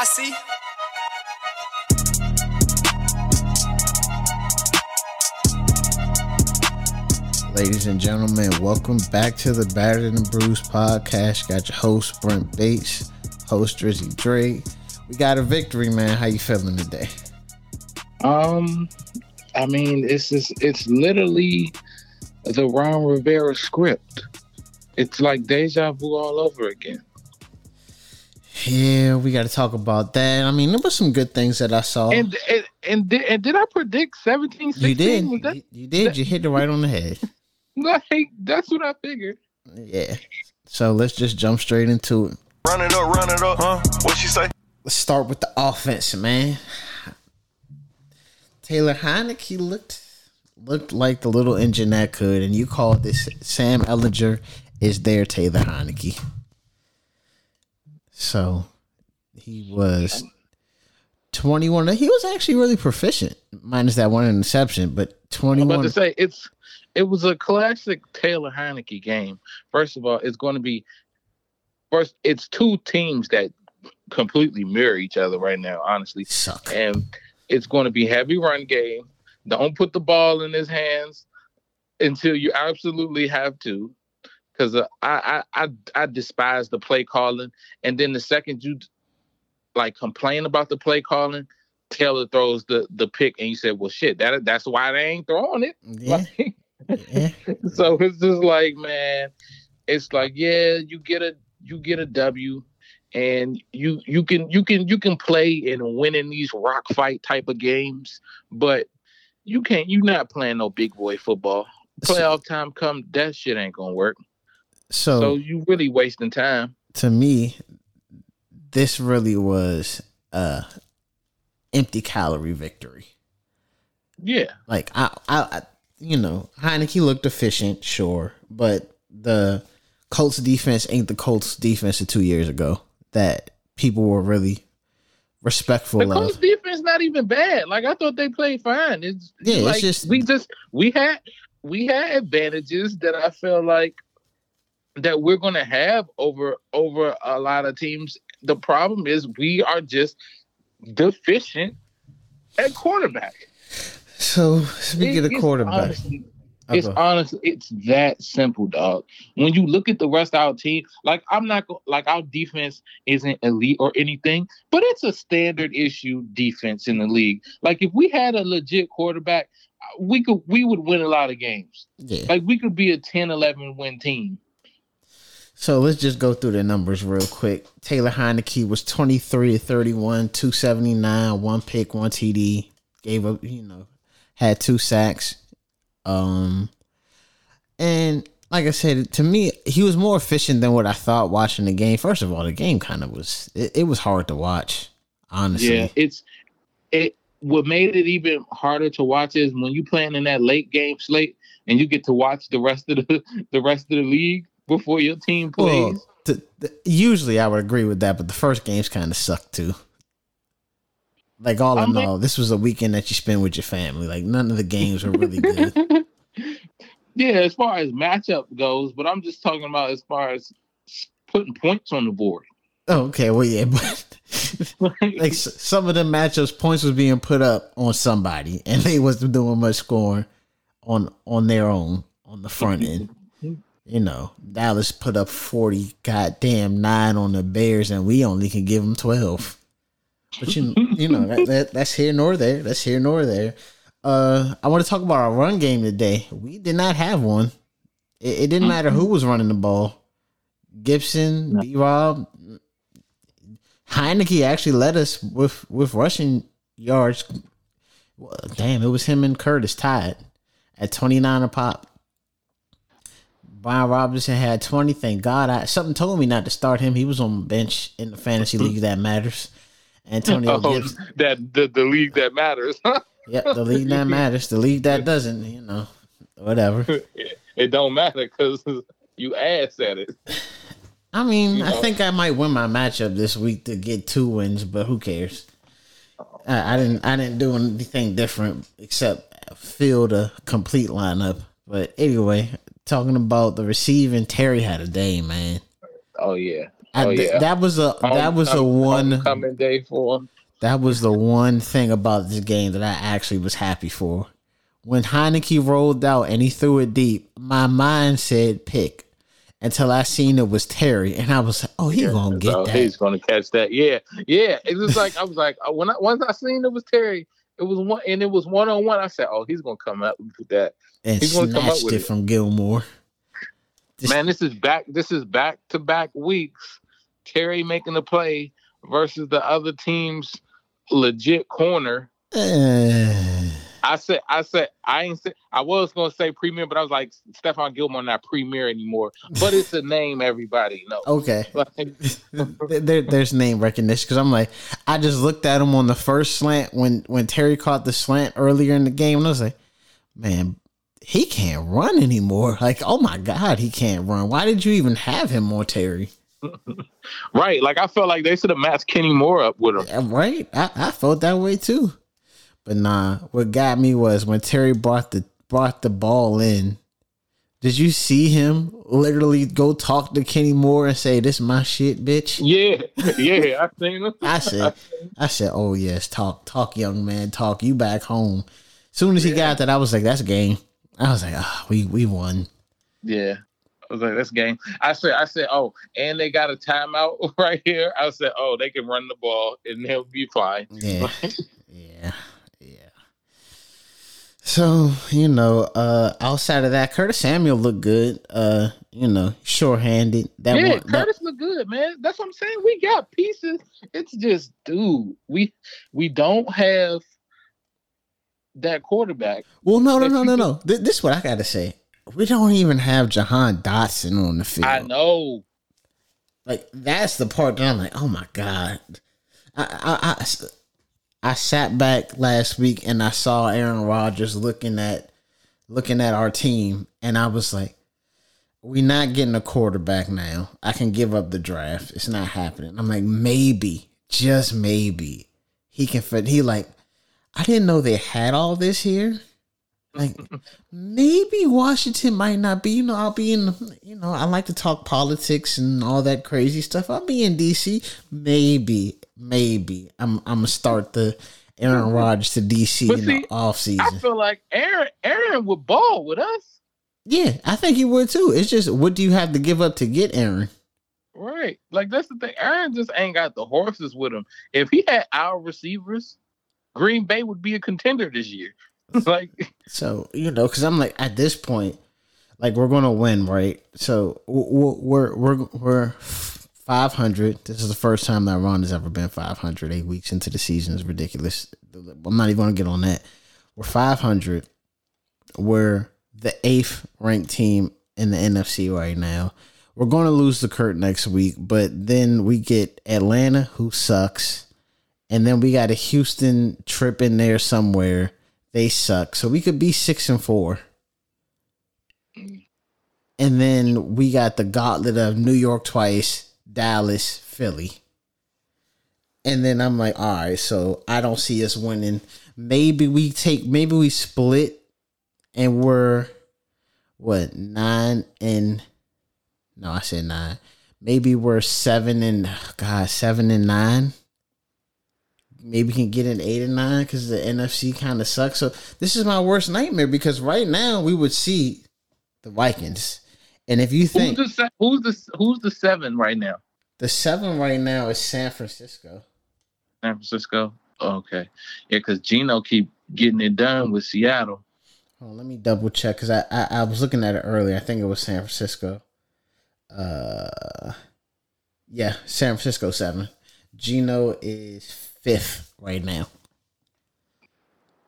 posse. Ladies and gentlemen, welcome back to the Battered and Bruised podcast. Got your host, Brent Bates, host Drizzy Drake. We got a victory, man. How you feeling today? I mean, it's literally the Ron Rivera script. It's like deja vu all over again. Yeah, we got to talk about that. I mean, there were some good things that I saw. And did I predict 17, 16? You did. You hit it right on the head. Like, that's what I figured. Yeah. So let's just jump straight into it. Run it up, huh? What'd she say? Let's start with the offense, man. Taylor Heineke looked like the little engine that could, and you called this. Sam Ehlinger is their Taylor Heineke. So he was 21. He was actually really proficient, minus that one interception. But 21. I'm about to say it was a classic Taylor Heineke game. First of all, it's going to be first. It's two teams that completely mirror each other right now. Honestly, suck. And it's going to be heavy run game. Don't put the ball in his hands until you absolutely have to. Because I despise the play calling. And then the second you like complain about the play calling, Taylor throws the pick and you say, well, shit, that's why they ain't throwing it. Yeah. Like, yeah. So it's just like, man, it's like, yeah, you get a W and you can play and win in these rock fight type of games, but you're not playing no big boy football. Playoff time come, that shit ain't gonna work. So you really wasting time. To me, this really was a empty calorie victory. Yeah. Like I you know, Heineke looked efficient, sure, but the Colts defense ain't the Colts defense of 2 years ago that people were really respectful of. The Colts defense not even bad. Like I thought they played fine. It's yeah, like, it's just we had advantages that I felt like that we're going to have over a lot of teams. The problem is we are just deficient at quarterback. So speaking of quarterback, honestly, it's that simple, dog. When you look at the rest of our team, like I'm not like our defense isn't elite or anything, but it's a standard issue defense in the league. Like if we had a legit quarterback, we would win a lot of games. Yeah. Like we could be a 10-11 win team. So let's just go through the numbers real quick. Taylor Heineke was 23 of 31, 279, one pick, one TD. Gave up, you know, had two sacks. And like I said, to me, he was more efficient than what I thought watching the game. First of all, the game kind of was it was hard to watch, honestly. Yeah, what made it even harder to watch is when you playing in that late game slate and you get to watch the rest of the league before your team plays. Well, usually I would agree with that, but the first games kind of sucked too. Like all in all, this was a weekend that you spend with your family. Like none of the games were really good. Yeah, as far as matchup goes, but I'm just talking about as far as putting points on the board. Oh, okay. Well, yeah, but like some of the matchups, points was being put up on somebody, and they wasn't doing much scoring on their own on the front end. You know, Dallas put up 40 goddamn 9 on the Bears, and we only can give them 12. But you know that's here nor there. That's here nor there. I want to talk about our run game today. We did not have one. It didn't matter who was running the ball. Gibson, B. Rob, Heineke actually led us with rushing yards. Well, damn, it was him and Curtis tied at 29 a pop. Brian Robinson had 20. Thank God. Something told me not to start him. He was on the bench in the fantasy league that matters. Antonio Gibson. The league that matters. Yep, the league that matters. The league that doesn't, you know, whatever. It don't matter because you ass at it. I mean, you know. I think I might win my matchup this week to get 2 wins, but who cares? I didn't do anything different except field a complete lineup. But anyway... Talking about the receiving, Terry had a day, man. Oh yeah, That was the one thing about this game that I actually was happy for. When Heineke rolled out and he threw it deep, my mind said pick until I seen it was Terry, and I was like, "Oh, he's gonna get that. He's gonna catch that." Yeah. It was like I was like, once I seen it was Terry, it was 1-on-1. I said, "Oh, he's gonna come up with that." And he's gonna come up with it from Gilmore. Man, this is back to back weeks. Terry making the play versus the other team's legit corner. I was gonna say premier, but I was like, Stephon Gilmore not premier anymore. But it's a name everybody knows. Okay, there's name recognition because I'm like, I just looked at him on the first slant when Terry caught the slant earlier in the game, and I was like, man, he can't run anymore. Like, oh my God, he can't run. Why did you even have him on Terry? Right, like I felt like they should have matched Kenny Moore up with him. Yeah, right, I felt that way too. But nah, what got me was when Terry brought the ball in. Did you see him literally go talk to Kenny Moore and say, "This my shit, bitch"? Yeah, I seen him. I said, "Oh yes, talk, young man, talk. You back home." As soon as he got that, I was like, "That's game." I was like, "Ah, we won." Yeah. I was like, that's game. I said, oh, and they got a timeout right here. I said, oh, they can run the ball and they'll be fine. Yeah. yeah. So, outside of that, Curtis Samuel looked good. Short-handed. Curtis looked good, man. That's what I'm saying. We got pieces. It's just, dude, we don't have that quarterback. Well, no. This is what I got to say. We don't even have Jahan Dotson on the field. I know. Like, that's the part that I'm like, oh, my God. I sat back last week and I saw Aaron Rodgers looking at our team, and I was like, we're not getting a quarterback now. I can give up the draft. It's not happening. I'm like, maybe, just maybe, he can fit. He like, I didn't know they had all this here. Like, maybe Washington might not be, I'll be in, I like to talk politics and all that crazy stuff. I'll be in D.C. Maybe. I'm going to start the Aaron Rodgers to D.C. in the offseason. I feel like Aaron would ball with us. Yeah, I think he would too. It's just, what do you have to give up to get Aaron? Right. Like, that's the thing. Aaron just ain't got the horses with him. If he had our receivers, Green Bay would be a contender this year. Like, so because I'm like, at this point, like, we're gonna win, right? So we're 500. This is the first time that Ron has ever been 500. 8 weeks into the season is ridiculous. I'm not even gonna get on that. We're 500. We're the 8th ranked team in the NFC right now. We're gonna lose the Kurt next week, but then we get Atlanta, who sucks, and then we got a Houston trip in there somewhere. They suck. So we could be 6-4. And then we got the gauntlet of New York twice, Dallas, Philly. And then I'm like, all right, so I don't see us winning. Maybe we split and we're, what, 9. Maybe we're 7-9. Maybe we can get an 8 or 9 because the NFC kind of sucks. So this is my worst nightmare, because right now we would see the Vikings. And if you think who's the 7 right now? The 7 right now is San Francisco. San Francisco. Oh, okay. Yeah, because Geno keep getting it done with Seattle. Hold on, let me double check, because I was looking at it earlier. I think it was San Francisco. Yeah, San Francisco 7. Geno is 5th right now.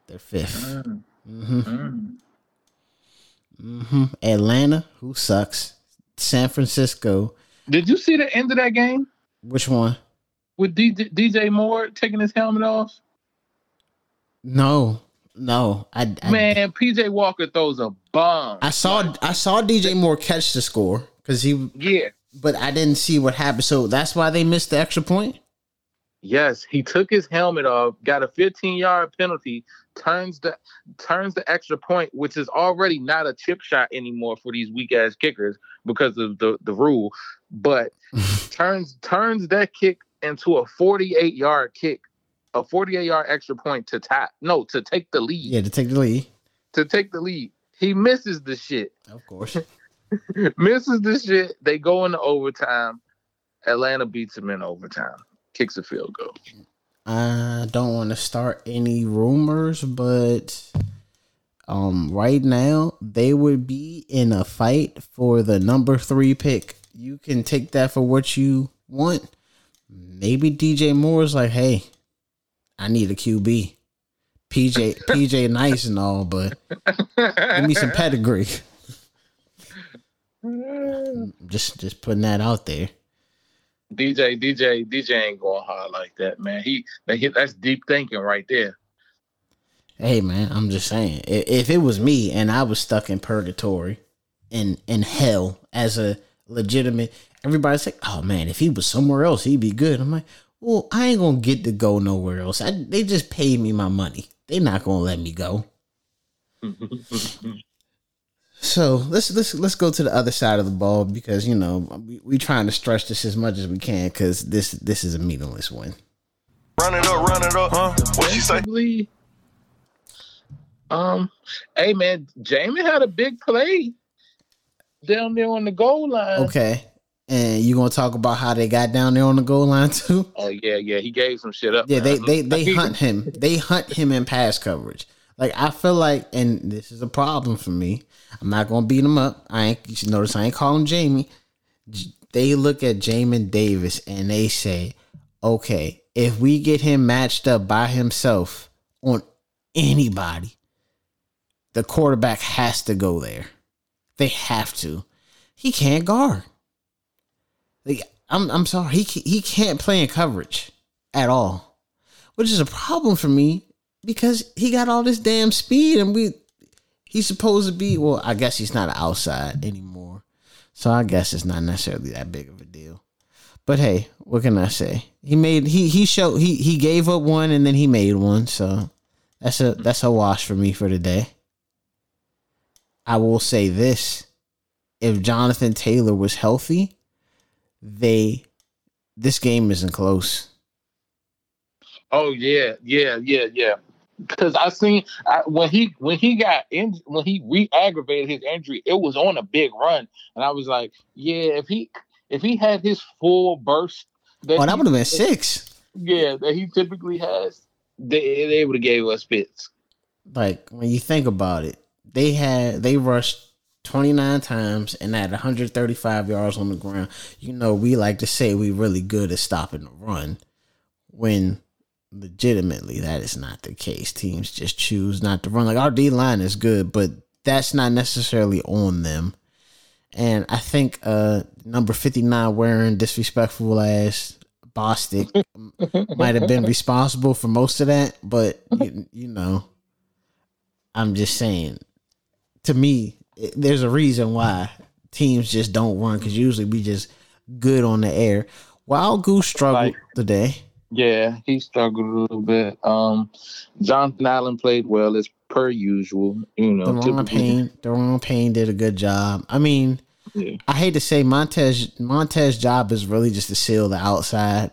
They're 5th. Atlanta, who sucks. San Francisco. Did you see the end of that game? Which one? With DJ Moore taking his helmet off? No. Man, PJ Walker throws a bomb. I saw DJ Moore catch the score, because but I didn't see what happened. So that's why they missed the extra point? Yes, he took his helmet off, got a 15-yard penalty, turns the extra point, which is already not a chip shot anymore for these weak-ass kickers. because of the rule, but turns that kick into a 48-yard kick, a 48-yard extra point to tie. No, to take the lead. Yeah, to take the lead. He misses the shit. Of course. Misses the shit. They go into overtime. Atlanta beats him in overtime. Kicks a field goal. I don't want to start any rumors, but right now they would be in a fight for the number 3 pick. You can take that for what you want. Maybe DJ Moore is like, hey, I need a QB. PJ nice and all, but give me some pedigree. Just putting that out there. DJ ain't going hard like that, man. That's deep thinking right there. Hey, man, I'm just saying, if it was me and I was stuck in purgatory and in hell as a legitimate, everybody's like, oh man, if he was somewhere else, he'd be good. I'm like, well, I ain't gonna get to go nowhere else. They just paid me my money. They not gonna let me go. So let's go to the other side of the ball, because you know we trying to stretch this as much as we can, because this is a meaningless one. Run it up, huh? What you say? Hey man, Jamin had a big play down there on the goal line. Okay, and you gonna talk about how they got down there on the goal line too? Oh yeah, he gave some shit up. Yeah, man. they hunt him. They hunt him in pass coverage. Like, I feel like, and this is a problem for me, I'm not going to beat him up. You should notice I ain't calling Jamie. They look at Jamin Davis and they say, okay, if we get him matched up by himself on anybody, the quarterback has to go there. They have to. He can't guard. Like, I'm sorry. He can't play in coverage at all, which is a problem for me. Because he got all this damn speed, and he's supposed to be, well, I guess he's not outside anymore. So I guess it's not necessarily that big of a deal. But hey, what can I say? He gave up one and then he made one. So that's a wash for me for today. I will say this. If Jonathan Taylor was healthy, this game isn't close. Oh yeah. Because I seen when he got injured, when he re-aggravated his injury, it was on a big run, and I was like, yeah, if he had his full burst, that would have been 6. Yeah, that he typically has. They would have gave us fits. Like, when you think about it, they rushed 29 times and had 135 yards on the ground. You know, we like to say we really good at stopping the run, when legitimately that is not the case. Teams just choose not to run. Like, our D-line is good, but that's not necessarily on them. And I think number 59 wearing disrespectful ass Bostic might have been responsible for most of that, but you know, I'm just saying, to me, there's a reason why teams just don't run, because usually we just good on the air. Wild Goose struggled today. Yeah, he struggled a little bit. Jonathan Allen played well as per usual. You know, Deron Payne did a good job. I mean, yeah. I hate to say Montez's job is really just to seal the outside,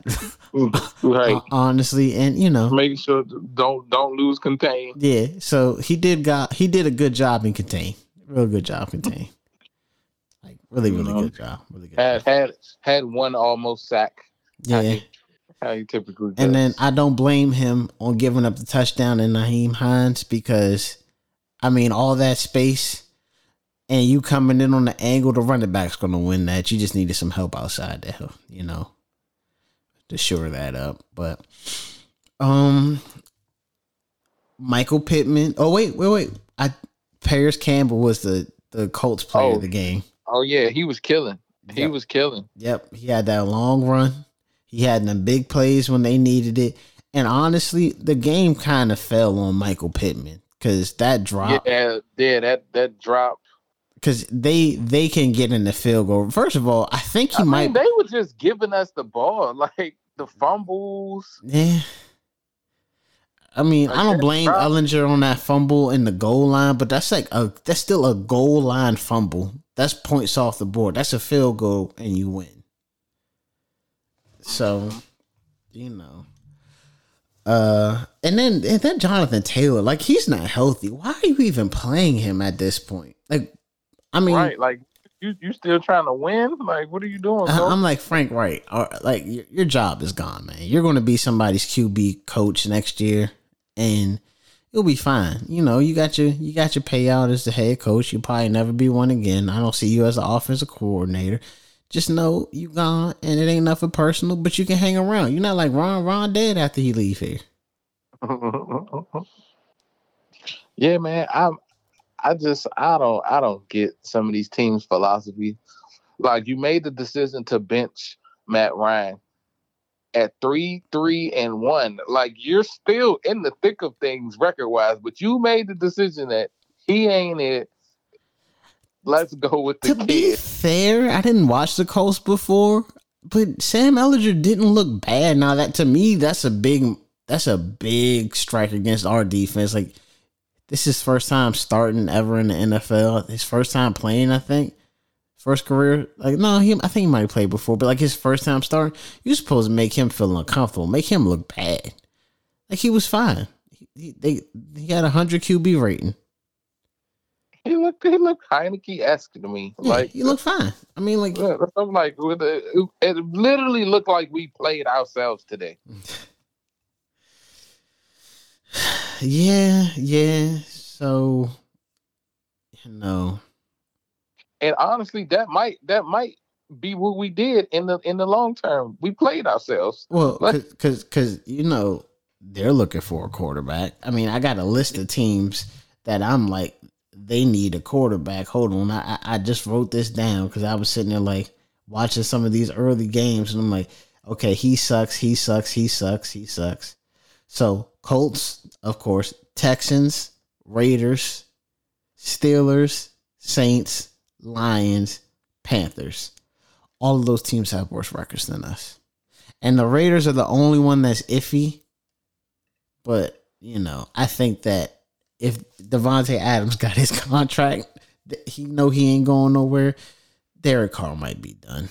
right? Honestly, and you know, making sure don't lose contain. Yeah, so he did a good job in contain. Real good job contain. Like, really good job. Really good. Had one almost sack. Yeah. How he typically does. And then I don't blame him on giving up the touchdown in Nyheim Hines, because, I mean, all that space and you coming in on the angle, the running back's going to win that. You just needed some help outside to help, you know, to shore that up. But Michael Pittman. Oh, wait. Paris Campbell was the Colts player of the game. Oh, yeah. He was killing. Yep. He had that long run. He had them big plays when they needed it. And honestly, the game kind of fell on Michael Pittman, because that drop. Yeah, that drop. Because they can get in the field goal. First of all, I think I mean, they were just giving us the ball, like the fumbles. Yeah. I mean, I don't blame Ehlinger on that fumble in the goal line, but that's like that's still a goal line fumble. That's points off the board. That's a field goal, and you win. So, you know, and then Jonathan Taylor, like, he's not healthy. Why are you even playing him at this point? Like, I mean, right? Like, you still trying to win? Like, what are you doing? Bro? I'm like Frank Wright. Like, your job is gone, man. You're going to be somebody's QB coach next year, and you'll be fine. You know, you got your payout as the head coach. You'll probably never be one again. I don't see you as an offensive coordinator. Just know you gone, and it ain't nothing personal, but you can hang around. You're not like Ron dead after he leave here. Yeah, man. I don't get some of these teams' philosophy. Like, you made the decision to bench Matt Ryan at 3-1. Like, you're still in the thick of things record-wise, but you made the decision that he ain't it. Let's go with the kid. To be fair, I didn't watch the Colts before, but Sam Ehlinger didn't look bad. Now, that to me, that's a big strike against our defense. Like, this is his first time starting ever in the NFL. His first time playing, I think. First career. Like, no, I think he might have played before, but like his first time starting, you're supposed to make him feel uncomfortable, make him look bad. Like, he was fine. He had 100 QB rating. He looked Heineke-esque to me. Yeah, like, he looked fine. I mean, like, I'm like, it literally looked like we played ourselves today. Yeah. So, you know, and honestly, that might be what we did in the long term. We played ourselves. Well, because you know they're looking for a quarterback. I mean, I got a list of teams that I'm like, they need a quarterback. Hold on, I just wrote this down because I was sitting there like watching some of these early games, and I'm like, okay, he sucks. So, Colts, of course, Texans, Raiders, Steelers, Saints, Lions, Panthers. All of those teams have worse records than us. And the Raiders are the only one that's iffy. But, you know, I think that if Devontae Adams got his contract, he ain't going nowhere, Derek Carr might be done.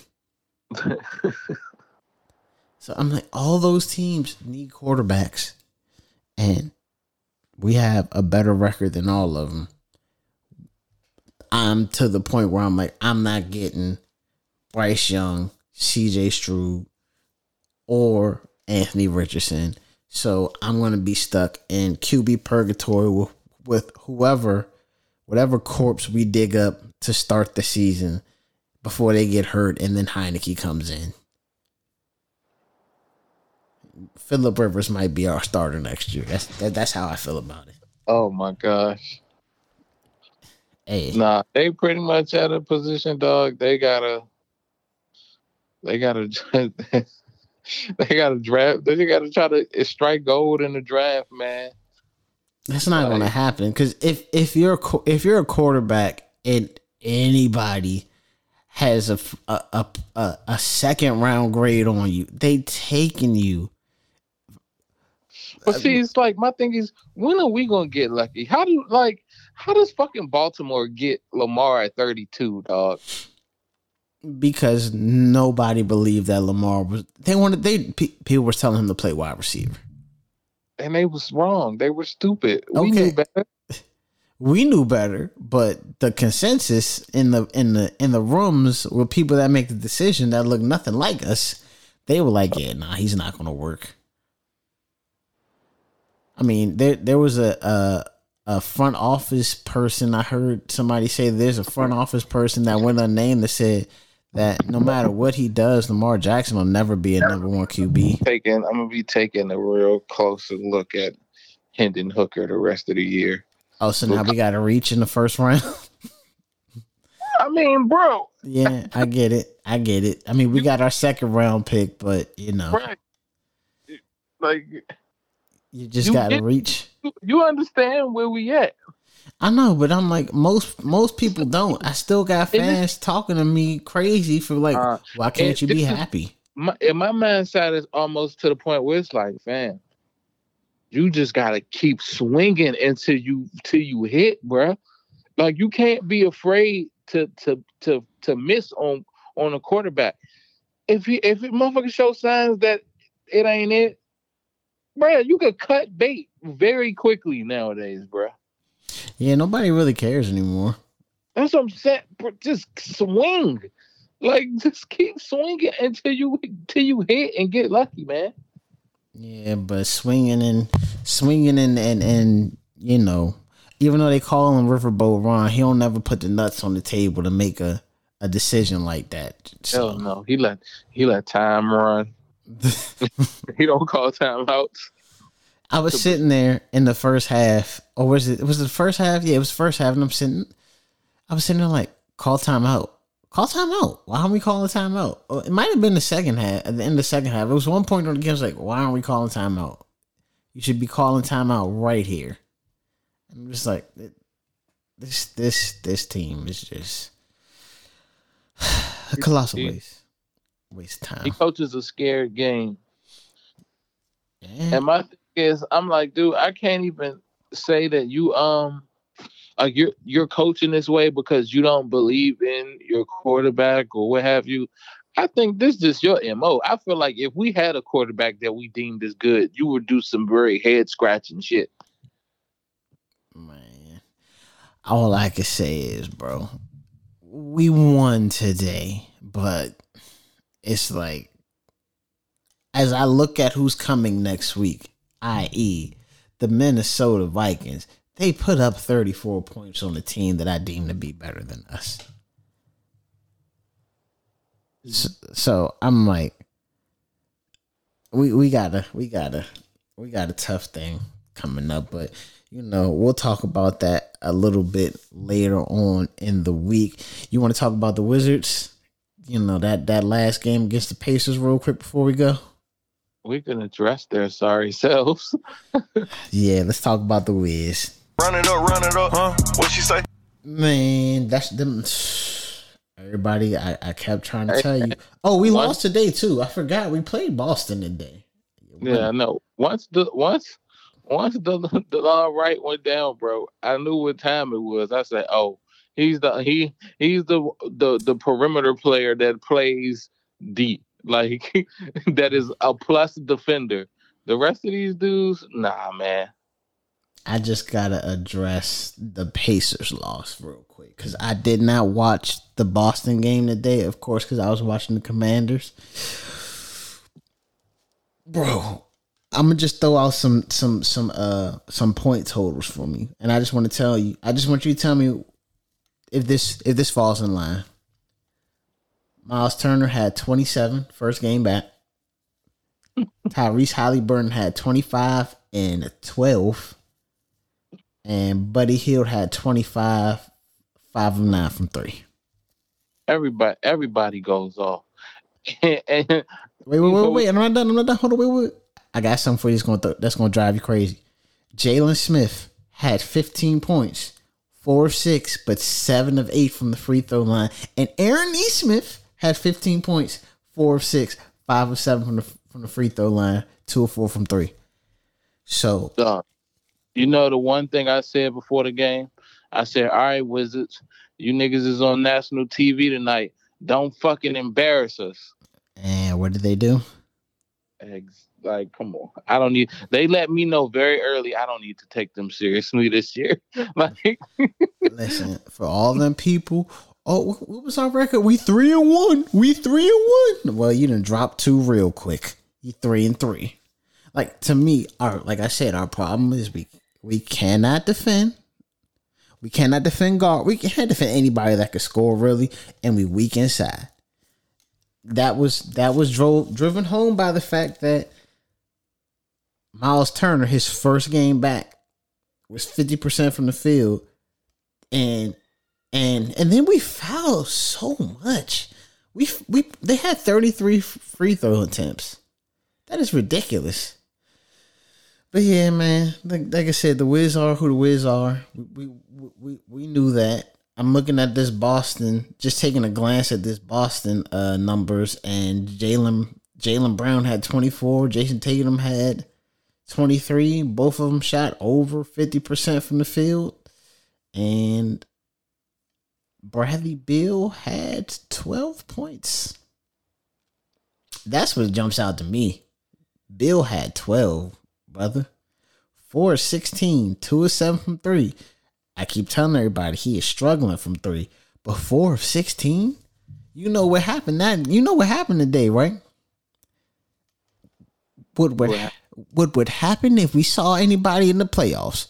So I'm like, all those teams need quarterbacks, and we have a better record than all of them. I'm to the point where I'm like, I'm not getting Bryce Young, CJ Stroud, or Anthony Richardson. So I'm going to be stuck in QB purgatory with whatever corpse we dig up to start the season before they get hurt. And then Heineke comes in. Phillip Rivers might be our starter next year. That's how I feel about it. Oh my gosh! Hey, nah, they pretty much at a position, dog. They gotta draft. They gotta try to strike gold in the draft, man. That's not gonna happen, because if you're a quarterback and anybody has a second round grade on you, they taking you. But see, it's like, my thing is, when are we gonna get lucky? How does fucking Baltimore get Lamar at 32, dog? Because nobody believed that Lamar was. People were telling him to play wide receiver, and they was wrong. They were stupid. We knew better, but the consensus in the rooms were people that make the decision that look nothing like us. They were like, yeah, nah, he's not gonna work. I mean, there was a front office person. I heard somebody say there's a front office person that went unnamed that said that no matter what he does, Lamar Jackson will never be a number one QB. I'm gonna be taking a real closer look at Hendon Hooker the rest of the year. Oh, so now we got to reach in the first round? I mean, bro. Yeah, I get it. I mean, we got our second round pick, but, you know. Right. Like, you just got to reach. You understand where we at. I know, but I'm like, most people don't. I still got fans talking to me crazy for like, why can't you be happy? My mindset is almost to the point where it's like, fam, you just gotta keep swinging until you hit, bruh. Like, you can't be afraid to miss on a quarterback. If motherfucker show signs that it ain't it, bruh, you could cut bait very quickly nowadays, bruh. Yeah, nobody really cares anymore. That's what I'm saying. Just swing. Like, just keep swinging until you hit and get lucky, man. Yeah, but swinging and you know, even though they call him Riverboat Ron, he don't never put the nuts on the table to make a decision like that. So. Hell no, he let time run. He don't call timeouts. I was sitting there in the first half, or was it the first half? Yeah, it was the first half, and I was sitting there like, call timeout. Call timeout. Why aren't we calling timeout? Oh, it might have been the second half. At the end of the second half, it was one point on the game. I was like, why aren't we calling timeout? You should be calling timeout right here. I'm just like, this team is just a colossal waste time. He coaches a scared game. Damn. And my thing is, I'm like, dude, I can't even say that you like you're coaching this way because you don't believe in your quarterback or what have you. I think this is just your MO. I feel like if we had a quarterback that we deemed as good, you would do some very head scratching shit. Man, all I can say is, bro, we won today, but it's like, as I look at who's coming next week, i.e., the Minnesota Vikings. They put up 34 points on a team that I deem to be better than us. So I'm like, we got a tough thing coming up, but you know, we'll talk about that a little bit later on in the week. You want to talk about the Wizards? You know, that last game against the Pacers real quick before we go? We can address their sorry selves. Yeah, let's talk about the Wiz. Run it up, huh? What'd she say? Man, that's them. Everybody, I kept trying to tell you. Oh, we lost today too. I forgot we played Boston today. Yeah, I know. Once the Lamar Wright went down, bro, I knew what time it was. I said, oh, he's the perimeter player that plays deep. Like, that is a plus defender. The rest of these dudes, nah, man. I just gotta address the Pacers loss real quick, because I did not watch the Boston game today, of course, because I was watching the Commanders. Bro, I'm gonna just throw out some point totals for me, and I just want to tell you. I just want you to tell me if this falls in line. Miles Turner had 27, first game back. Tyrese Halliburton had 25 and 12. And Buddy Hield had 25, 5 of 9 from 3. Everybody goes off. Wait. I'm not done. Hold on, wait. I got something for you that's going to drive you crazy. Jalen Smith had 15 points, 4 of 6, but 7 of 8 from the free throw line. And Aaron Nesmith had 15 points, 4 of 6, 5 of 7 from the free throw line, 2 of 4 from 3. So, you know the one thing I said before the game? I said, all right, Wizards, you niggas is on national TV tonight. Don't fucking embarrass us. And what did they do? Like, come on. I don't need... They let me know very early I don't need to take them seriously this year. Like, listen, for all them people... Oh, what was our record? We 3-1. Well, you done dropped 2 real quick. You 3-3. Like, to me, like I said, our problem is we cannot defend. We cannot defend guard. We can't defend anybody that could score, really. And we weak inside. That was driven home by the fact that Miles Turner, his first game back, was 50% from the field. And then we fouled so much. They had 33 free throw attempts. That is ridiculous. But yeah, man, like I said, the Wiz are who the Wiz are. We knew that. I'm looking at this Boston, just taking a glance at this Boston numbers, and Jaylen Brown had 24. Jayson Tatum had 23. Both of them shot over 50% from the field. And Bradley Beal had 12 points. That's what jumps out to me. Beal had 12, brother. 4 of 16, 2 of 7 from 3. I keep telling everybody he is struggling from 3. But 4 of 16? You know what happened. You know what happened today, right? What would happen if we saw anybody in the playoffs?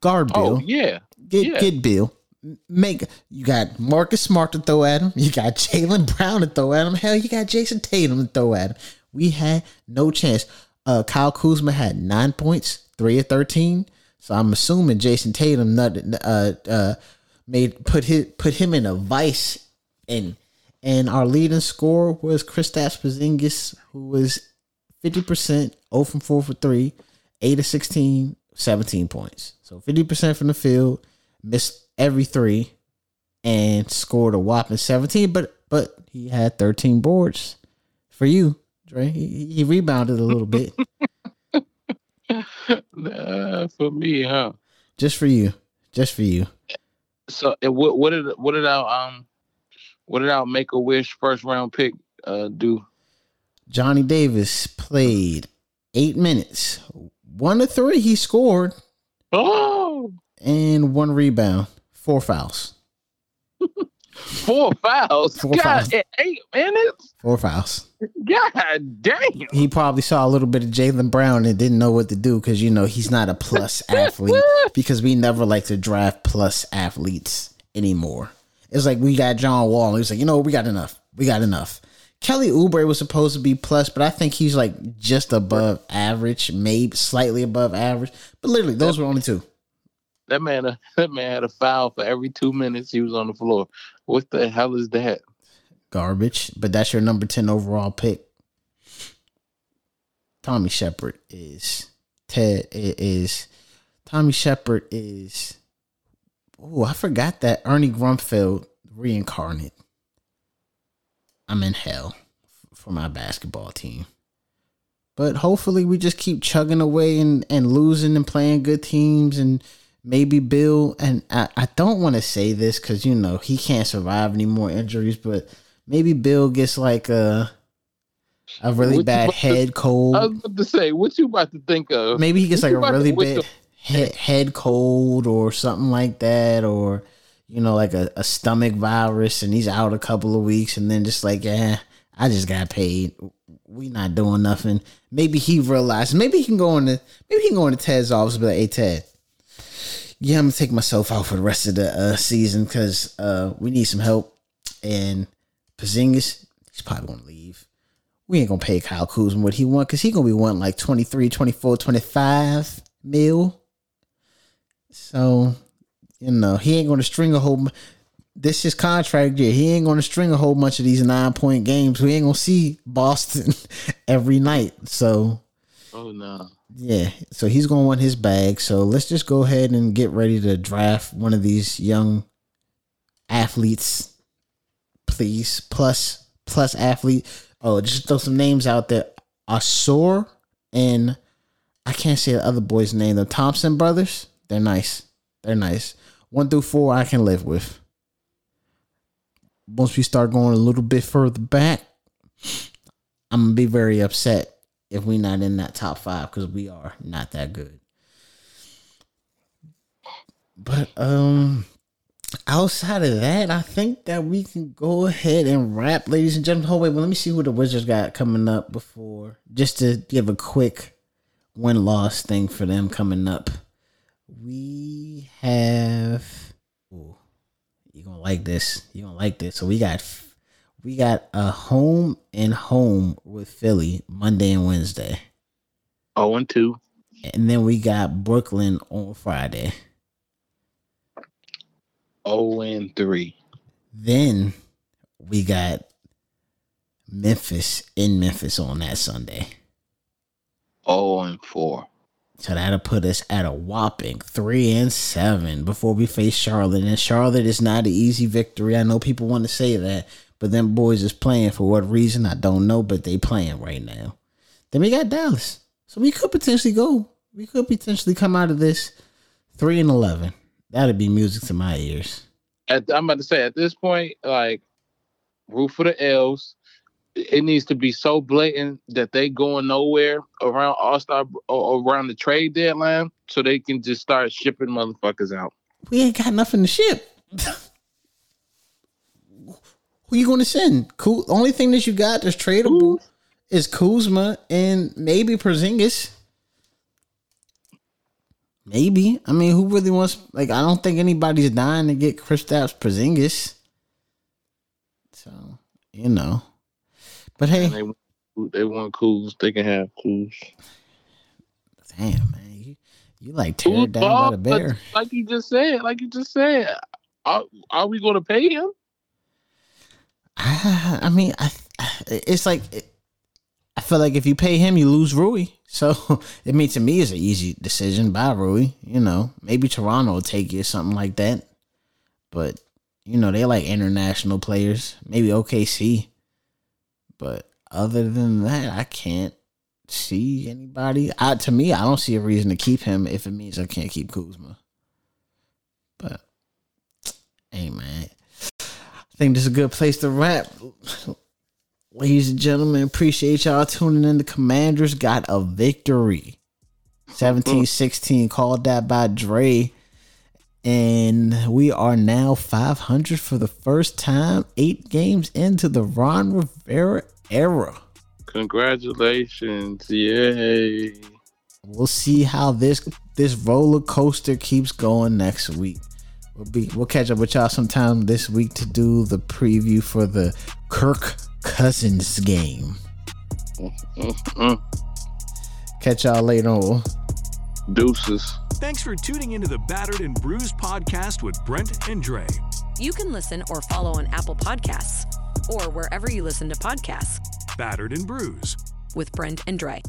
Guard Bill. Oh, yeah. Get Bill. You got Marcus Smart to throw at him. You got Jaylen Brown to throw at him. Hell, you got Jayson Tatum to throw at him. We had no chance. Kyle Kuzma had 9 points, 3 of 13. So I'm assuming Jayson Tatum put him in a vice, and our leading scorer was Kristaps Porzingis, who was 50%, 0 from 4 for 3, 8 of 16, 17 points. So 50% from the field, missed every 3, and scored a whopping 17. But he had 13 boards for you, Dre. He rebounded a little bit. For me, huh? Just for you. So what did our Make-A-Wish first round pick do? Johnny Davis played 8 minutes. 1 of 3 he scored. Oh, and 1 rebound, 4 fouls. 4 fouls. Four God, fouls. 8 minutes. 4 fouls. God damn. He probably saw a little bit of Jaylen Brown and didn't know what to do because, you know, he's not a plus athlete because we never like to draft plus athletes anymore. It's like we got John Wall. And he was like, you know, we got enough. Kelly Oubre was supposed to be plus, but I think he's like just above average, maybe slightly above average. But literally, those were only 2. That man had a foul for every 2 minutes he was on the floor. What the hell is that? Garbage. But that's your number 10 overall pick. Tommy Shepherd is oh, I forgot that Ernie Grunfeld reincarnate. I'm in hell for my basketball team. But hopefully we just keep chugging away and losing and playing good teams and maybe Bill, and I don't want to say this because, you know, he can't survive any more injuries, but maybe Bill gets like a really bad head cold. I was about to say, what you about to think of? Maybe he gets like a really bad head cold or something like that, or, you know, like a stomach virus, and he's out a couple of weeks, and then just like, yeah, I just got paid. We not doing nothing. Maybe he realizes. Maybe he can go into Ted's office and be like, hey, Ted. Yeah, I'm going to take myself out for the rest of the season because we need some help. And Porzingis, he's probably going to leave. We ain't going to pay Kyle Kuzma what he want because he's going to be wanting like 23, 24, 25 mil. So, you know, he ain't going to string a whole – this is contract year. He ain't going to string a whole bunch of these 9-point games. We ain't going to see Boston every night. So – oh, no. Yeah, so he's going to want his bag. So let's just go ahead and get ready to draft one of these young athletes, please. Plus athlete. Oh, just throw some names out there. Asor and I can't say the other boy's name. The Thompson brothers. They're nice. 1 through 4 I can live with. Once we start going a little bit further back, I'm going to be very upset if we're not in that top 5, because we are not that good. But outside of that, I think that we can go ahead and wrap, ladies and gentlemen. Oh, wait, well, let me see who the Wizards got coming up before, just to give a quick win-loss thing for them coming up. We have... Ooh, you're going to like this. So we got a home and home with Philly Monday and Wednesday. 0-2. And then we got Brooklyn on Friday. 0-3. Then we got Memphis in Memphis on that Sunday. 0-4. So that'll put us at a whopping 3-7 before we face Charlotte. And Charlotte is not an easy victory. I know people want to say that. But them boys is playing for what reason, I don't know, but they playing right now. Then we got Dallas. So we could potentially go. We could potentially come out of this 3-11. That'd be music to my ears. I'm about to say, at this point, like, root for the L's. It needs to be so blatant that they going nowhere around All-Star or around the trade deadline so they can just start shipping motherfuckers out. We ain't got nothing to ship. Who you going to send? Cool. Only thing that you got that's tradable is Kuzma and maybe Porzingis. Maybe. I mean, who really wants... Like, I don't think anybody's dying to get Kristaps Porzingis. So, you know. But hey. They want Kuz. They can have Kuz. Damn, man. You like tear it down by the bear. Like you just said. Are we going to pay him? I mean, it's like... I feel like if you pay him, you lose Rui. So, I mean, to me, it's an easy decision by Rui. You know, maybe Toronto will take you or something like that. But, you know, they like international players. Maybe OKC. But other than that, I can't see anybody. To me, I don't see a reason to keep him if it means I can't keep Kuzma. But, hey, man. I think this is a good place to wrap. Ladies and gentlemen, appreciate y'all tuning in. The Commanders got a victory. 17-16, called that by Dre. And we are now 500 for the first time, 8 games into the Ron Rivera era. Congratulations. Yay. We'll see how this roller coaster keeps going next week. We'll catch up with y'all sometime this week to do the preview for the Kirk Cousins game. Catch y'all later on. Deuces. Thanks for tuning into the Battered and Bruised podcast with Brent and Dre. You can listen or follow on Apple Podcasts or wherever you listen to podcasts. Battered and Bruised with Brent and Dre.